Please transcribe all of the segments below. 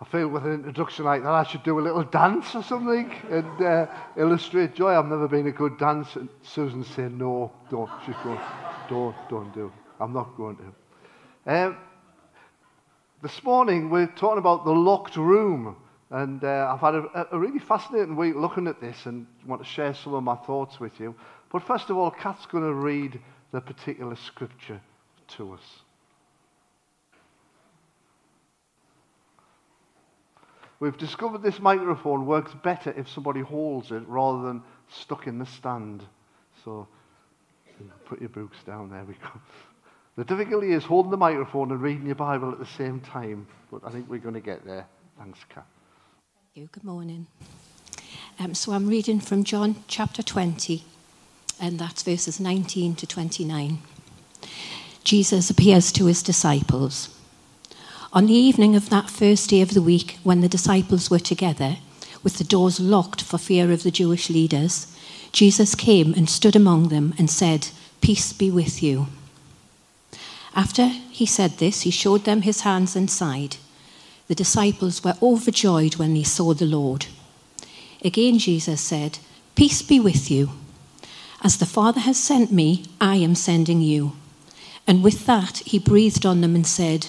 I feel with an introduction like that, I should do a little dance or something and illustrate joy. I've never been a good dancer. And Susan said, no, don't. She's going, don't do it. I'm not going to. This morning, we're talking about the locked room. And I've had a really fascinating week looking at this and want to share some of my thoughts with you. But first of all, Kat's going to read the particular scripture to us. We've discovered this microphone works better if somebody holds it rather than stuck in the stand. So put your books down. There we go. The difficulty is holding the microphone and reading your Bible at the same time. But I think we're going to get there. Thanks, Kat. Thank you. Good morning. So I'm reading from John chapter 20, and that's verses 19 to 29. Jesus appears to his disciples. On the evening of that first day of the week, when the disciples were together, with the doors locked for fear of the Jewish leaders, Jesus came and stood among them and said, "Peace be with you." After he said this, he showed them his hands and side. The disciples were overjoyed when they saw the Lord. Again Jesus said, "Peace be with you. As the Father has sent me, I am sending you." And with that, he breathed on them and said,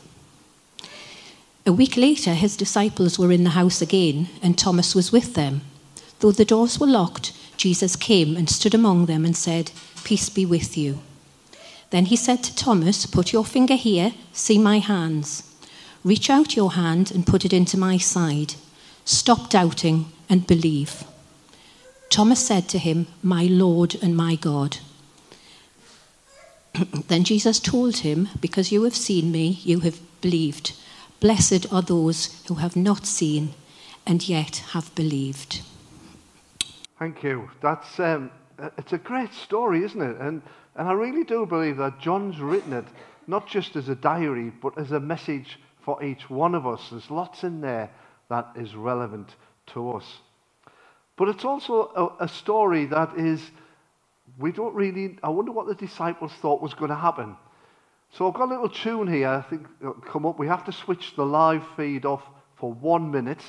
A week later, his disciples were in the house again, and Thomas was with them. Though the doors were locked, Jesus came and stood among them and said, "Peace be with you." Then he said to Thomas, "Put your finger here, see my hands. Reach out your hand and put it into my side. Stop doubting and believe." Thomas said to him, "My Lord and my God." Then Jesus told him, "Because you have seen me, you have believed. Blessed are those who have not seen and yet have believed." Thank you. That's it's a great story, isn't it? And I really do believe that John's written it not just as a diary, but as a message for each one of us. There's lots in there that is relevant to us. But it's also a story that is, we don't really, I wonder what the disciples thought was going to happen. So I've got a little tune here, I think it'll come up. We have to switch the live feed off for 1 minute,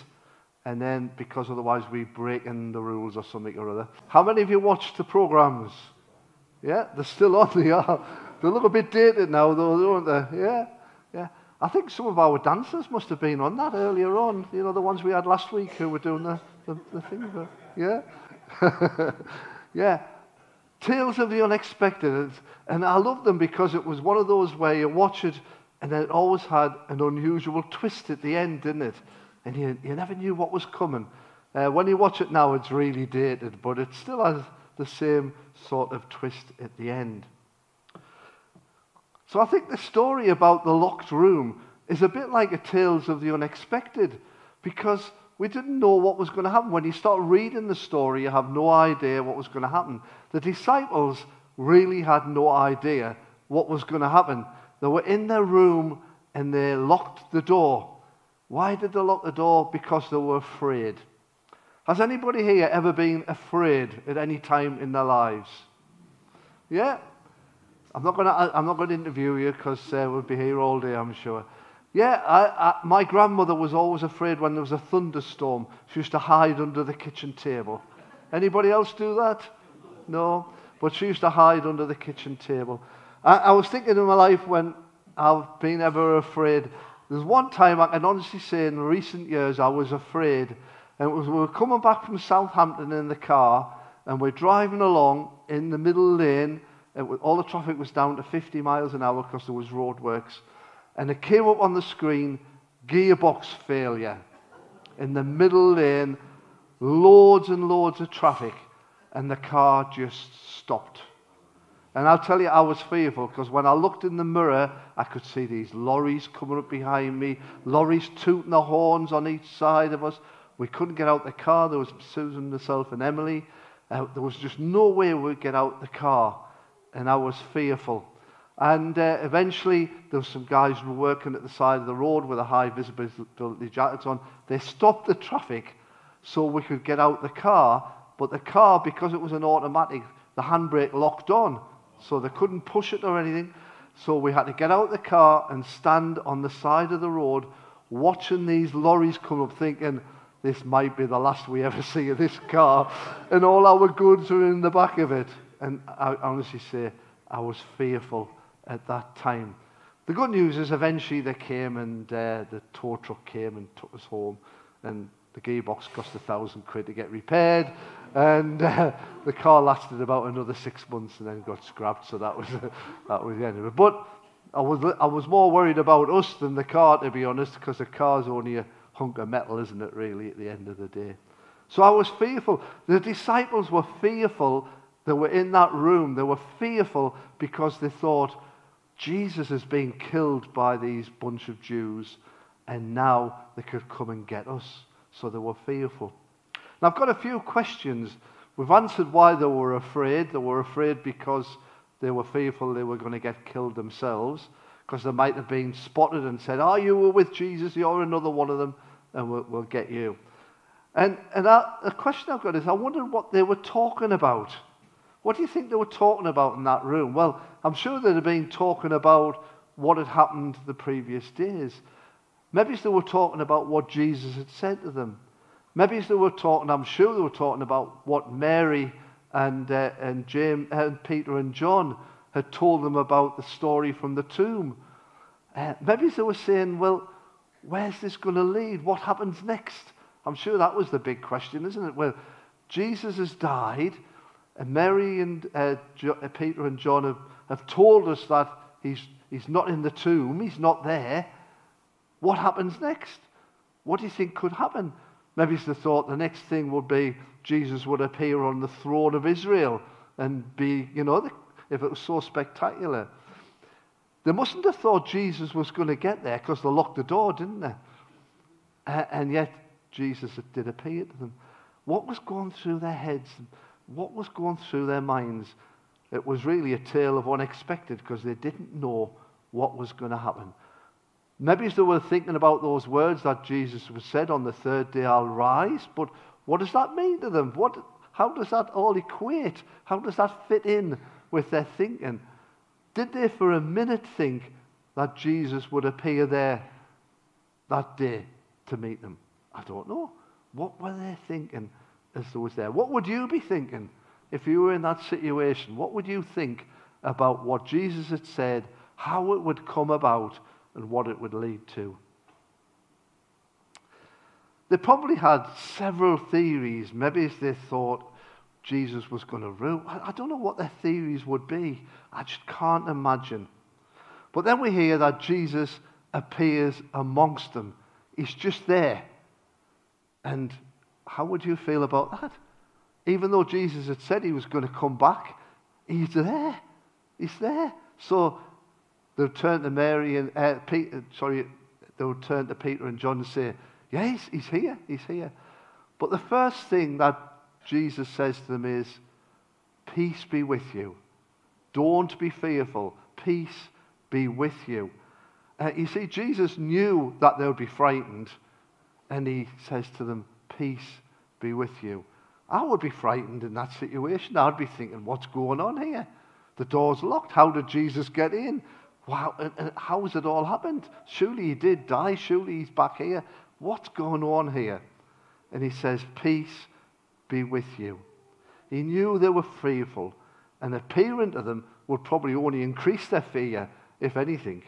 and then, because otherwise we're breaking the rules or something or other. How many of you watched the programmes? Yeah, they're still on, they are. They look a bit dated now though, don't they? Yeah, yeah. I think some of our dancers must have been on that earlier on. You know, the ones we had last week who were doing the thing. But, yeah. Yeah. Tales of the unexpected, and I love them because it was one of those where you watch it and it always had an unusual twist at the end, didn't it? And you never knew what was coming. When you watch it now, it's really dated, but it still has the same sort of twist at the end. So I think the story about the locked room is a bit like a Tales of the Unexpected, because we didn't know what was going to happen. When you start reading the story, you have no idea what was going to happen. The disciples really had no idea what was going to happen. They were in their room and they locked the door. Why did they lock the door? Because they were afraid. Has anybody here ever been afraid at any time in their lives? Yeah? I'm not going to interview you because we'll be here all day, I'm sure. Yeah, my grandmother was always afraid when there was a thunderstorm. She used to hide under the kitchen table. Anybody else do that? No? But she used to hide under the kitchen table. I was thinking in my life when I've been ever afraid. There's one time I can honestly say in recent years I was afraid. And it was we were coming back from Southampton in the car and we're driving along in the middle lane. All the traffic was down to 50 miles an hour because there was roadworks. And it came up on the screen, gearbox failure. In the middle lane, loads and loads of traffic. And the car just stopped. And I'll tell you, I was fearful, because when I looked in the mirror, I could see these lorries coming up behind me, lorries tooting the horns on each side of us. We couldn't get out the car. There was Susan, myself, and Emily. There was just no way we'd get out the car, and I was fearful. And eventually, there were some guys who were working at the side of the road with a high visibility jackets on. They stopped the traffic so we could get out the car, but the car, because it was an automatic, the handbrake locked on, so they couldn't push it or anything. So we had to get out the car and stand on the side of the road watching these lorries come up, thinking, this might be the last we ever see of this car, and all our goods were in the back of it. And I honestly say, I was fearful at that time. The good news is eventually they came, and the tow truck came and took us home, and the gearbox cost 1,000 quid to get repaired, and the car lasted about another 6 months and then got scrapped, so that was the end of it. But I was more worried about us than the car, to be honest, because the car's only a hunk of metal, isn't it, really, at the end of the day. So I was fearful. The disciples were fearful. They were in that room. They were fearful because they thought, Jesus is being killed by these bunch of Jews, and now they could come and get us. So they were fearful. Now, I've got a few questions. We've answered why they were afraid. They were afraid because they were fearful they were going to get killed themselves, because they might have been spotted and said, oh, you were with Jesus, you're another one of them, and we'll get you. And the question I've got is, I wondered what they were talking about. What do you think they were talking about in that room? Well, I'm sure they'd have been talking about what had happened the previous days. Maybe they were talking about what Jesus had said to them. Maybe they were talking, I'm sure they were talking about what Mary and James and Peter and John had told them about the story from the tomb. Maybe they were saying, well, where's this going to lead? What happens next? I'm sure that was the big question, isn't it? Well, Jesus has died, and Mary and Peter and John have told us that he's not in the tomb, he's not there. What happens next? What do you think could happen? Maybe it's the thought the next thing would be Jesus would appear on the throne of Israel and be, you know, if it was so spectacular. They mustn't have thought Jesus was going to get there, because they locked the door, didn't they? And yet Jesus did appear to them. What was going through their heads? What was going through their minds? It was really a tale of unexpected, because they didn't know what was going to happen. Maybe they were thinking about those words that Jesus said, on the third day I'll rise, but what does that mean to them? How does that all equate? How does that fit in with their thinking? Did they for a minute think that Jesus would appear there that day to meet them? I don't know. What were they thinking as they was there? What would you be thinking if you were in that situation? What would you think about what Jesus had said, how it would come about, and what it would lead to? They probably had several theories. Maybe they thought Jesus was going to rule. I don't know what their theories would be. I just can't imagine. But then we hear that Jesus appears amongst them. He's just there. And how would you feel about that? Even though Jesus had said he was going to come back, he's there. He's there. So they'll turn to Peter and John and say, yes, he's here, he's here. But the first thing that Jesus says to them is, peace be with you. Don't be fearful. Peace be with you. You see, Jesus knew that they would be frightened, and he says to them, peace be with you. I would be frightened in that situation. I'd be thinking, what's going on here? The door's locked. How did Jesus get in? Wow, and how has it all happened? Surely he did die. Surely he's back here. What's going on here? And he says, peace be with you. He knew they were fearful, and appearing to them would probably only increase their fear, if anything.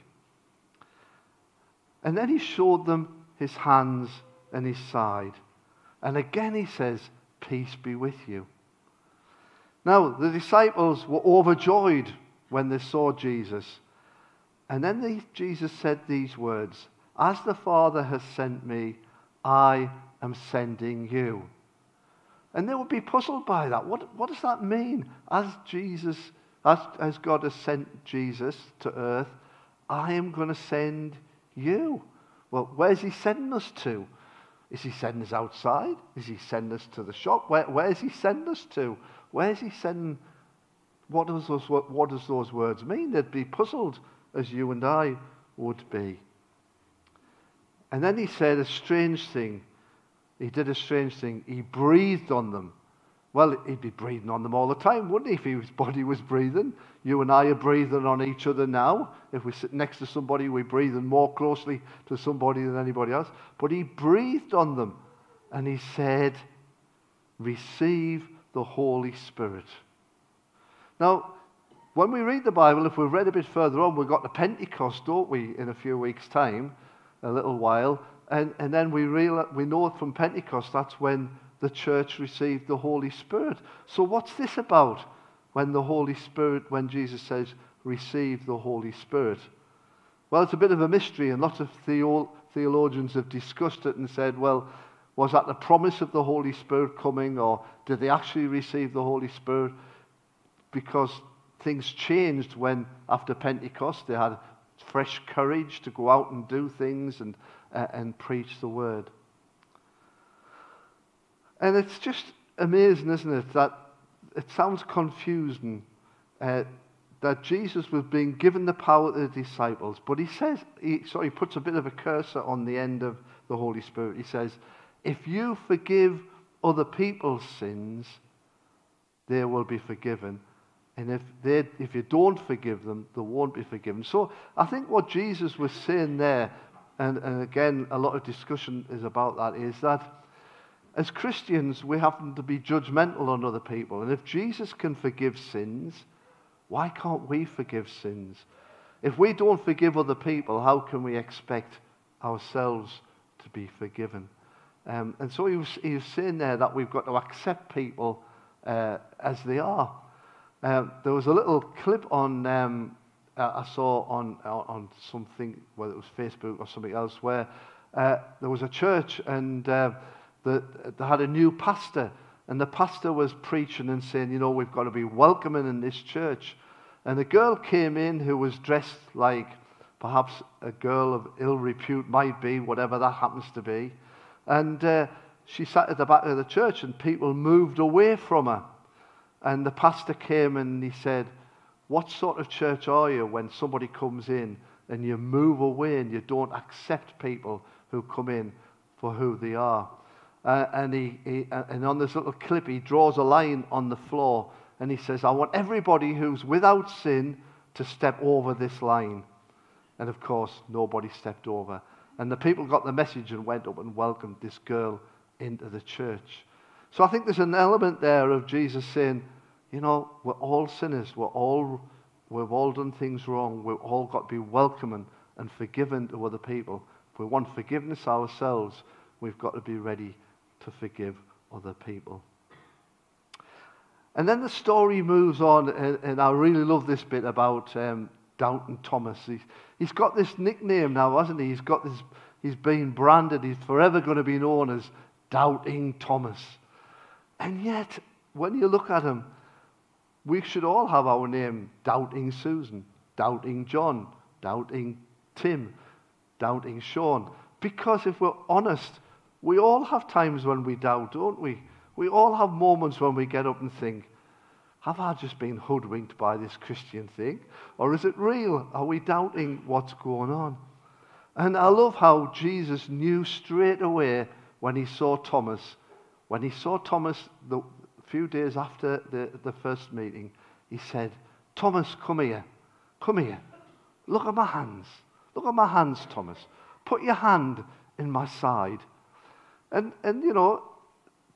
And then he showed them his hands and his side. And again he says, peace be with you. Now, the disciples were overjoyed when they saw Jesus. And then Jesus said these words, as the Father has sent me, I am sending you. And they would be puzzled by that. What does that mean? As Jesus As God has sent Jesus to earth, I am going to send you. Well, where's he sending us to? Is he sending us outside? Is he sending us to the shop? Where's he sending us to? Where's he sending? What does those words mean? They'd be puzzled, as you and I would be. And then he said a strange thing. He did a strange thing. He breathed on them. Well, he'd be breathing on them all the time, wouldn't he, if his body was breathing? You and I are breathing on each other now. If we sit next to somebody, we're breathing more closely to somebody than anybody else. But he breathed on them, and he said, receive the Holy Spirit. Now, when we read the Bible, if we read a bit further on, we've got the Pentecost, don't we, in a few weeks' time, a little while. And then we know from Pentecost, that's when the church received the Holy Spirit. So what's this about when Jesus says, receive the Holy Spirit? Well, it's a bit of a mystery, and lots of theologians have discussed it and said, well, was that the promise of the Holy Spirit coming, or did they actually receive the Holy Spirit? Because things changed when, after Pentecost, they had fresh courage to go out and do things and preach the word. And it's just amazing, isn't it, that it sounds confusing that Jesus was being given the power to the disciples, but he puts a bit of a cursor on the end of the Holy Spirit. He says, if you forgive other people's sins, they will be forgiven. And if you don't forgive them, they won't be forgiven. So I think what Jesus was saying there, and again, a lot of discussion is about that, is that as Christians, we happen to be judgmental on other people. And if Jesus can forgive sins, why can't we forgive sins? If we don't forgive other people, how can we expect ourselves to be forgiven? And so he was saying there that we've got to accept people as they are. There was a little clip on I saw on something, whether it was Facebook or something else, where there was a church and they had a new pastor, and the pastor was preaching and saying, you know, we've got to be welcoming in this church. And a girl came in who was dressed like perhaps a girl of ill repute might be, whatever that happens to be. And she sat at the back of the church, and people moved away from her. And the pastor came and he said, what sort of church are you when somebody comes in and you move away and you don't accept people who come in for who they are? And on this little clip, he draws a line on the floor, and he says, I want everybody who's without sin to step over this line. And of course, nobody stepped over. And the people got the message and went up and welcomed this girl into the church. So I think there's an element there of Jesus saying, you know, we're all sinners. We've all done things wrong. We've all got to be welcoming and forgiving to other people. If we want forgiveness ourselves, we've got to be ready to forgive other people. And then the story moves on, and I really love this bit about Doubting Thomas. He's got this nickname now, hasn't he? He's been branded. He's forever going to be known as Doubting Thomas. And yet, when you look at him, we should all have our name: Doubting Susan, Doubting John, Doubting Tim, Doubting Sean. Because if we're honest, we all have times when we doubt, don't we? We all have moments when we get up and think, have I just been hoodwinked by this Christian thing? Or is it real? Are we doubting what's going on? And I love how Jesus knew straight away when he saw Thomas. When he saw Thomas a few days after the first meeting, he said, Thomas, come here. Come here. Look at my hands. Look at my hands, Thomas. Put your hand in my side. And you know,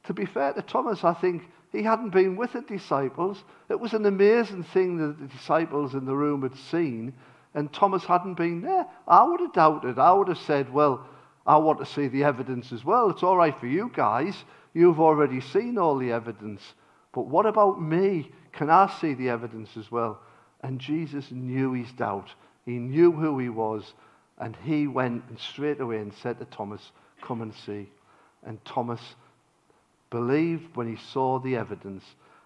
to be fair to Thomas, I think he hadn't been with the disciples. It was an amazing thing that the disciples in the room had seen, and Thomas hadn't been there. I would have doubted. I would have said, well, I want to see the evidence as well. It's all right for you guys. You've already seen all the evidence. But what about me? Can I see the evidence as well? And Jesus knew his doubt. He knew who he was, and he went and straight away and said to Thomas, come and see. And Thomas believed when he saw the evidence.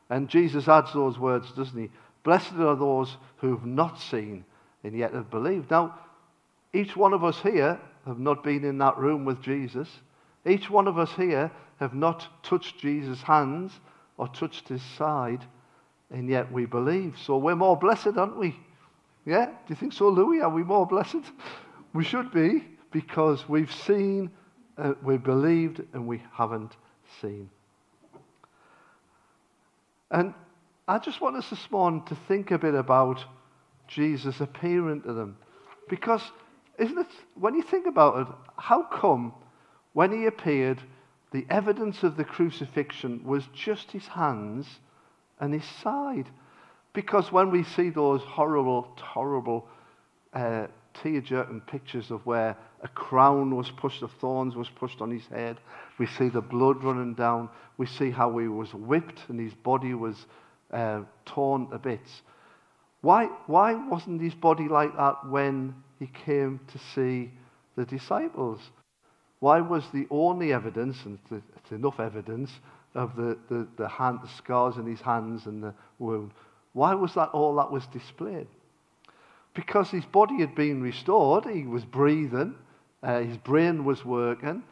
And Jesus adds those words, doesn't he? Blessed are those who have not seen and yet have believed. Now, each one of us here have not been in that room with Jesus. Each one of us here have not touched Jesus' hands or touched his side, and yet we believe. So we're more blessed, aren't we? Yeah? Do you think so, Louis? Are we more blessed? We should be, because we've seen, we believed, and we haven't seen. And I just want us this morning to think a bit about Jesus appearing to them. Because, isn't it, when you think about it, how come when he appeared, the evidence of the crucifixion was just his hands and his side? Because when we see those horrible tear-jerking pictures of where a crown was pushed, of thorns was pushed on his head, we see the blood running down, we see how he was whipped and his body was torn to bits. Why wasn't his body like that when he came to see the disciples? Why was the only evidence, and it's enough evidence, of the scars in his hands and the wound, why was that all that was displayed? Because his body had been restored, he was breathing, his brain was working,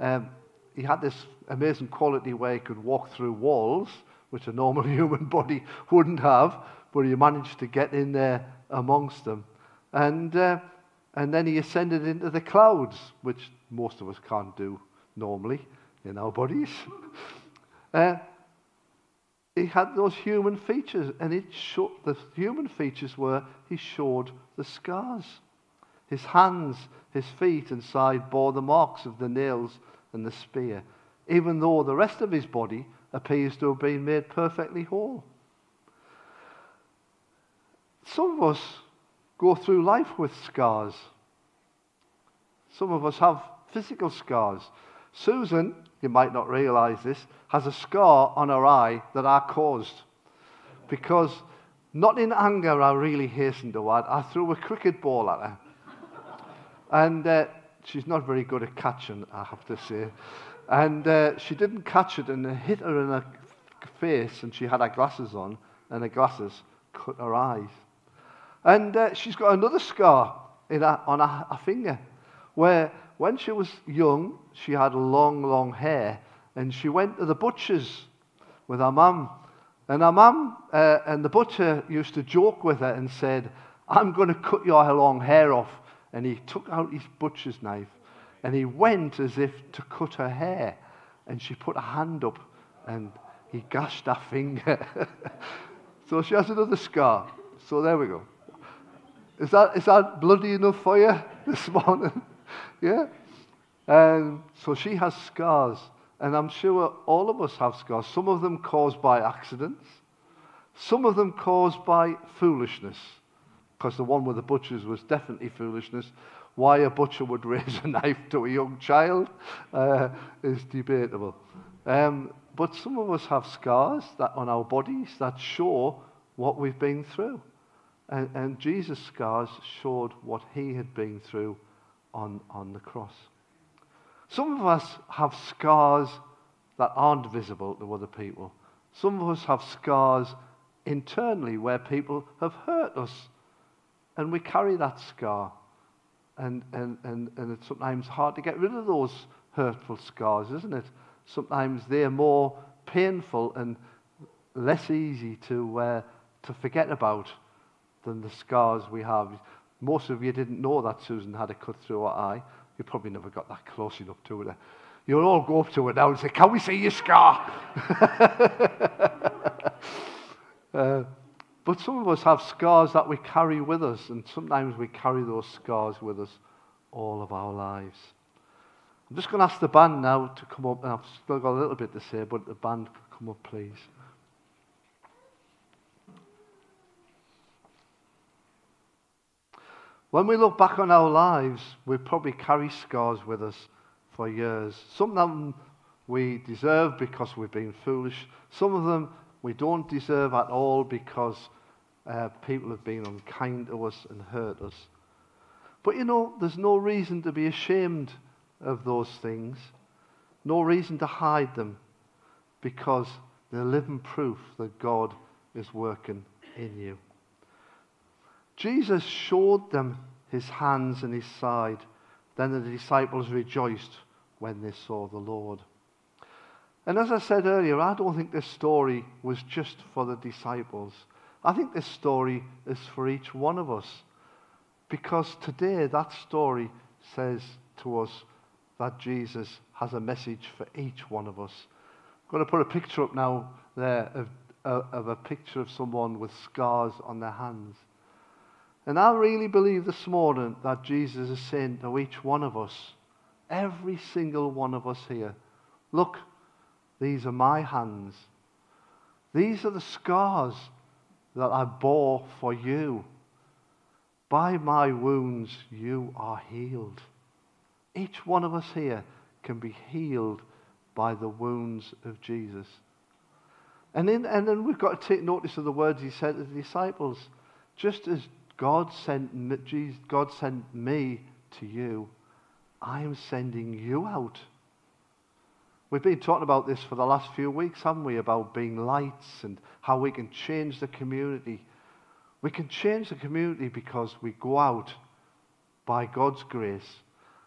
he had this amazing quality where he could walk through walls, which a normal human body wouldn't have, but he managed to get in there amongst them. And then he ascended into the clouds, which most of us can't do normally in our bodies. He had those human features, and the human features were he showed the scars. His hands, his feet and side bore the marks of the nails and the spear, even though the rest of his body appears to have been made perfectly whole. Some of us go through life with scars. Some of us have physical scars. Susan, you might not realize this, has a scar on her eye that I caused. Because, not in anger, I really hasten to add, I threw a cricket ball at her. And she's not very good at catching, I have to say. And she didn't catch it, and it hit her in her face, and she had her glasses on, and her glasses cut her eyes. And she's got another scar on her finger, where when she was young, she had long hair, and she went to the butcher's with her mum. And her mum and the butcher used to joke with her and said, "I'm going to cut your long hair off." And he took out his butcher's knife, and he went as if to cut her hair. And she put her hand up, and he gashed her finger. So she has another scar. So there we go. Is that bloody enough for you this morning? Yeah? And so she has scars, and I'm sure all of us have scars. Some of them caused by accidents. Some of them caused by foolishness, because the one with the butchers was definitely foolishness. Why a butcher would raise a knife to a young child is debatable. But some of us have scars that on our bodies that show what we've been through. And Jesus' scars showed what he had been through on the cross. Some of us have scars that aren't visible to other people. Some of us have scars internally where people have hurt us, and we carry that scar. And it's sometimes hard to get rid of those hurtful scars, isn't it? Sometimes they're more painful and less easy to forget about than the scars we have. Most of you didn't know that Susan had a cut through her eye. You probably never got that close enough to it. You'll all go up to her now and say, "Can we see your scar?" But some of us have scars that we carry with us, and sometimes we carry those scars with us all of our lives. I'm just going to ask the band now to come up. I've still got a little bit to say, but the band, come up, please. When we look back on our lives, we probably carry scars with us for years. Some of them we deserve because we've been foolish. Some of them we don't deserve at all because people have been unkind to us and hurt us. But you know, there's no reason to be ashamed of those things. No reason to hide them, because they're living proof that God is working in you. Jesus showed them his hands and his side. Then the disciples rejoiced when they saw the Lord. And as I said earlier, I don't think this story was just for the disciples. I think this story is for each one of us. Because today that story says to us that Jesus has a message for each one of us. I'm going to put a picture up now there of a picture of someone with scars on their hands. And I really believe this morning that Jesus is saying to each one of us, every single one of us here, look, these are my hands. These are the scars that I bore for you. By my wounds you are healed. Each one of us here can be healed by the wounds of Jesus. And then we've got to take notice of the words he said to the disciples. Just as God sent me to you, I am sending you out. We've been talking about this for the last few weeks, haven't we? About being lights and how we can change the community. We can change the community because we go out by God's grace.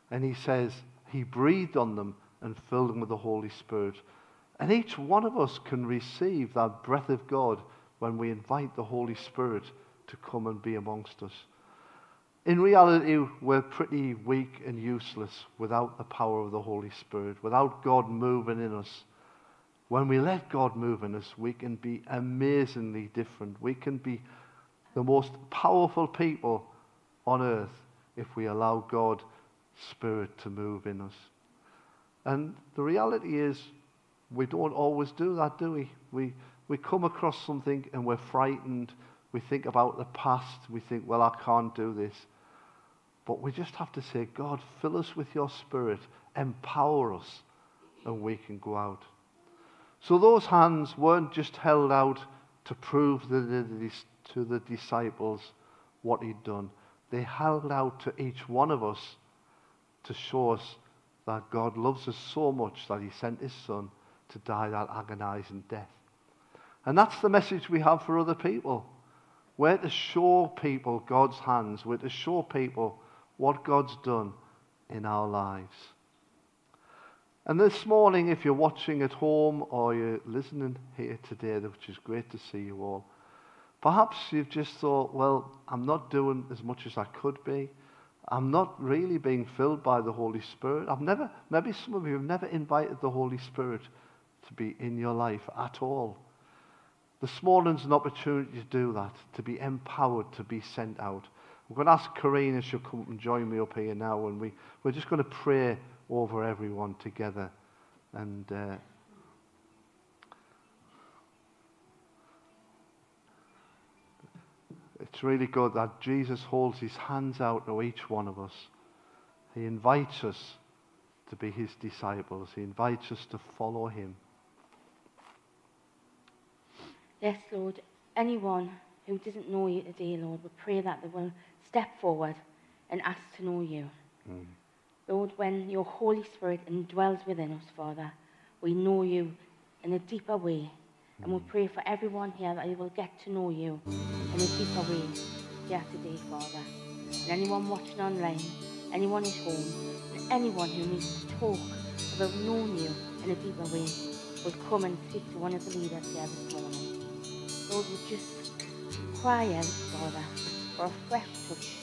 And he says he breathed on them and filled them with the Holy Spirit. And each one of us can receive that breath of God when we invite the Holy Spirit to come and be amongst us. In reality, we're pretty weak and useless without the power of the Holy Spirit, without God moving in us. When we let God move in us, we can be amazingly different. We can be the most powerful people on earth if we allow God's Spirit to move in us. And the reality is, we don't always do that, do we? We come across something and we're frightened. We think about the past. We think, well, I can't do this. But we just have to say, God, fill us with your Spirit. Empower us. And we can go out. So those hands weren't just held out to prove to the disciples what he'd done. They held out to each one of us to show us that God loves us so much that he sent his Son to die that agonizing death. And that's the message we have for other people. We're to show people God's hands. We're to show people what God's done in our lives. And this morning, if you're watching at home or you're listening here today, which is great to see you all, perhaps you've just thought, well, I'm not doing as much as I could be. I'm not really being filled by the Holy Spirit. Maybe some of you have never invited the Holy Spirit to be in your life at all. This morning's an opportunity to do that, to be empowered, to be sent out. I'm going to ask Corrine if she'll come and join me up here now, and we're just going to pray over everyone together. And it's really good that Jesus holds his hands out to each one of us. He invites us to be his disciples. He invites us to follow him. Yes, Lord, anyone who doesn't know you today, Lord, we pray that they will step forward and ask to know you. Mm. Lord, when your Holy Spirit indwells within us, Father, we know you in a deeper way. Mm. And we pray for everyone here that they will get to know you in a deeper way here today, Father. And anyone watching online, anyone at home, and anyone who needs to talk about knowing you in a deeper way will come and speak to one of the leaders here this morning. Lord, we just cry out, Father, for a fresh touch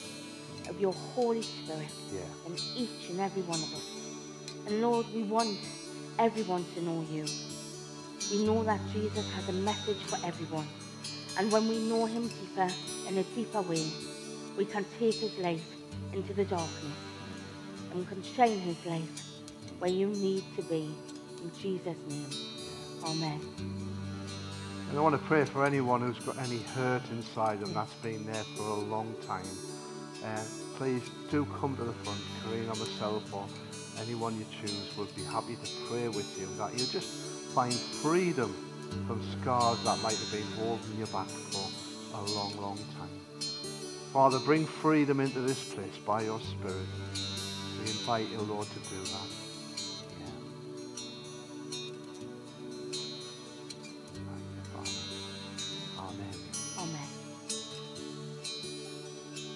of your Holy Spirit in each and every one of us. And Lord, we want everyone to know you. We know that Jesus has a message for everyone. And when we know him deeper, in a deeper way, we can take his light into the darkness. And we can shine his light where you need to be. In Jesus' name, amen. And I want to pray for anyone who's got any hurt inside them that's been there for a long time. Please do come to the front, Corrine or myself or anyone you choose. We'll be happy to pray with you that you'll just find freedom from scars that might have been holding you back for a long, long time. Father, bring freedom into this place by your Spirit. We invite you, Lord, to do that.